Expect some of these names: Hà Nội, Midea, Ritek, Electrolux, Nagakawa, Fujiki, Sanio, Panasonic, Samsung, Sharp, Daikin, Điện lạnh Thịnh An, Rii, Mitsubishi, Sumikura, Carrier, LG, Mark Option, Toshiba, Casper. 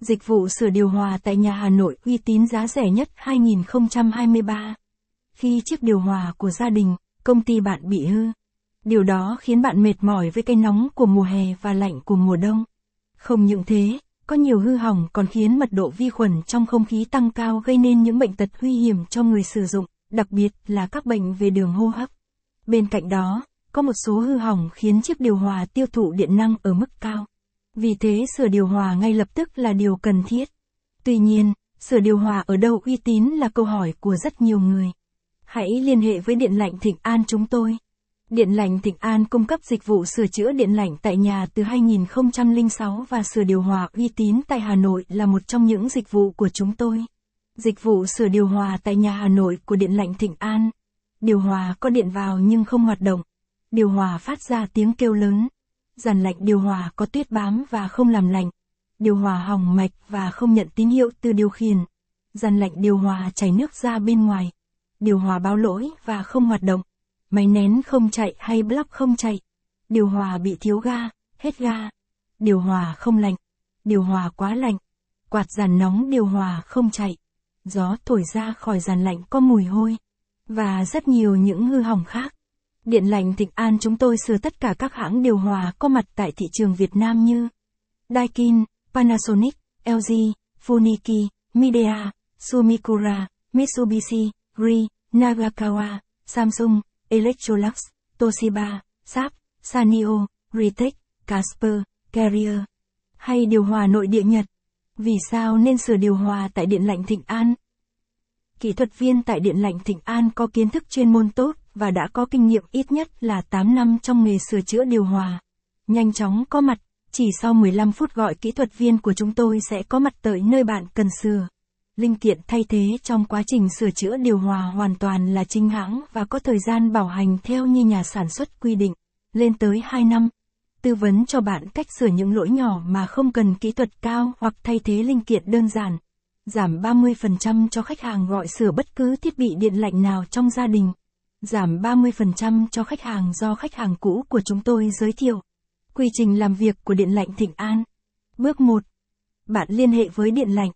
Dịch vụ sửa điều hòa tại nhà Hà Nội uy tín giá rẻ nhất 2023. Khi chiếc điều hòa của gia đình, công ty bạn bị hư. Điều đó khiến bạn mệt mỏi với cái nóng của mùa hè và lạnh của mùa đông. Không những thế, có nhiều hư hỏng còn khiến mật độ vi khuẩn trong không khí tăng cao gây nên những bệnh tật nguy hiểm cho người sử dụng, đặc biệt là các bệnh về đường hô hấp. Bên cạnh đó, có một số hư hỏng khiến chiếc điều hòa tiêu thụ điện năng ở mức cao. Vì thế sửa điều hòa ngay lập tức là điều cần thiết. Tuy nhiên, sửa điều hòa ở đâu uy tín là câu hỏi của rất nhiều người. Hãy liên hệ với Điện lạnh Thịnh An chúng tôi. Điện lạnh Thịnh An cung cấp dịch vụ sửa chữa điện lạnh tại nhà từ 2006 và sửa điều hòa uy tín tại Hà Nội là một trong những dịch vụ của chúng tôi. Dịch vụ sửa điều hòa tại nhà Hà Nội của Điện lạnh Thịnh An. Điều hòa có điện vào nhưng không hoạt động. Điều hòa phát ra tiếng kêu lớn. Dàn lạnh điều hòa có tuyết bám và không làm lạnh. Điều hòa hỏng mạch và không nhận tín hiệu từ điều khiển. Dàn lạnh điều hòa chảy nước ra bên ngoài. Điều hòa báo lỗi và không hoạt động. Máy nén không chạy hay block không chạy. Điều hòa bị thiếu ga, hết ga. Điều hòa không lạnh. Điều hòa quá lạnh. Quạt dàn nóng điều hòa không chạy. Gió thổi ra khỏi dàn lạnh có mùi hôi. Và rất nhiều những hư hỏng khác. Điện lạnh Thịnh An chúng tôi sửa tất cả các hãng điều hòa có mặt tại thị trường Việt Nam như Daikin, Panasonic, LG, Fujiki, Midea, Sumikura, Mitsubishi, Rii, Nagakawa, Samsung, Electrolux, Toshiba, Sharp, Sanio, Ritek, Casper, Carrier. Hay điều hòa nội địa Nhật. Vì sao nên sửa điều hòa tại Điện lạnh Thịnh An? Kỹ thuật viên tại Điện lạnh Thịnh An có kiến thức chuyên môn tốt và đã có kinh nghiệm ít nhất là 8 năm trong nghề sửa chữa điều hòa. Nhanh chóng có mặt, chỉ sau 15 phút gọi kỹ thuật viên của chúng tôi sẽ có mặt tới nơi bạn cần sửa. Linh kiện thay thế trong quá trình sửa chữa điều hòa hoàn toàn là chính hãng và có thời gian bảo hành theo như nhà sản xuất quy định, lên tới 2 năm. Tư vấn cho bạn cách sửa những lỗi nhỏ mà không cần kỹ thuật cao hoặc thay thế linh kiện đơn giản. Giảm 30% cho khách hàng gọi sửa bất cứ thiết bị điện lạnh nào trong gia đình. Giảm 30% cho khách hàng do khách hàng cũ của chúng tôi giới thiệu. Quy trình làm việc của Điện lạnh Thịnh An. Bước 1. Bạn liên hệ với Điện lạnh.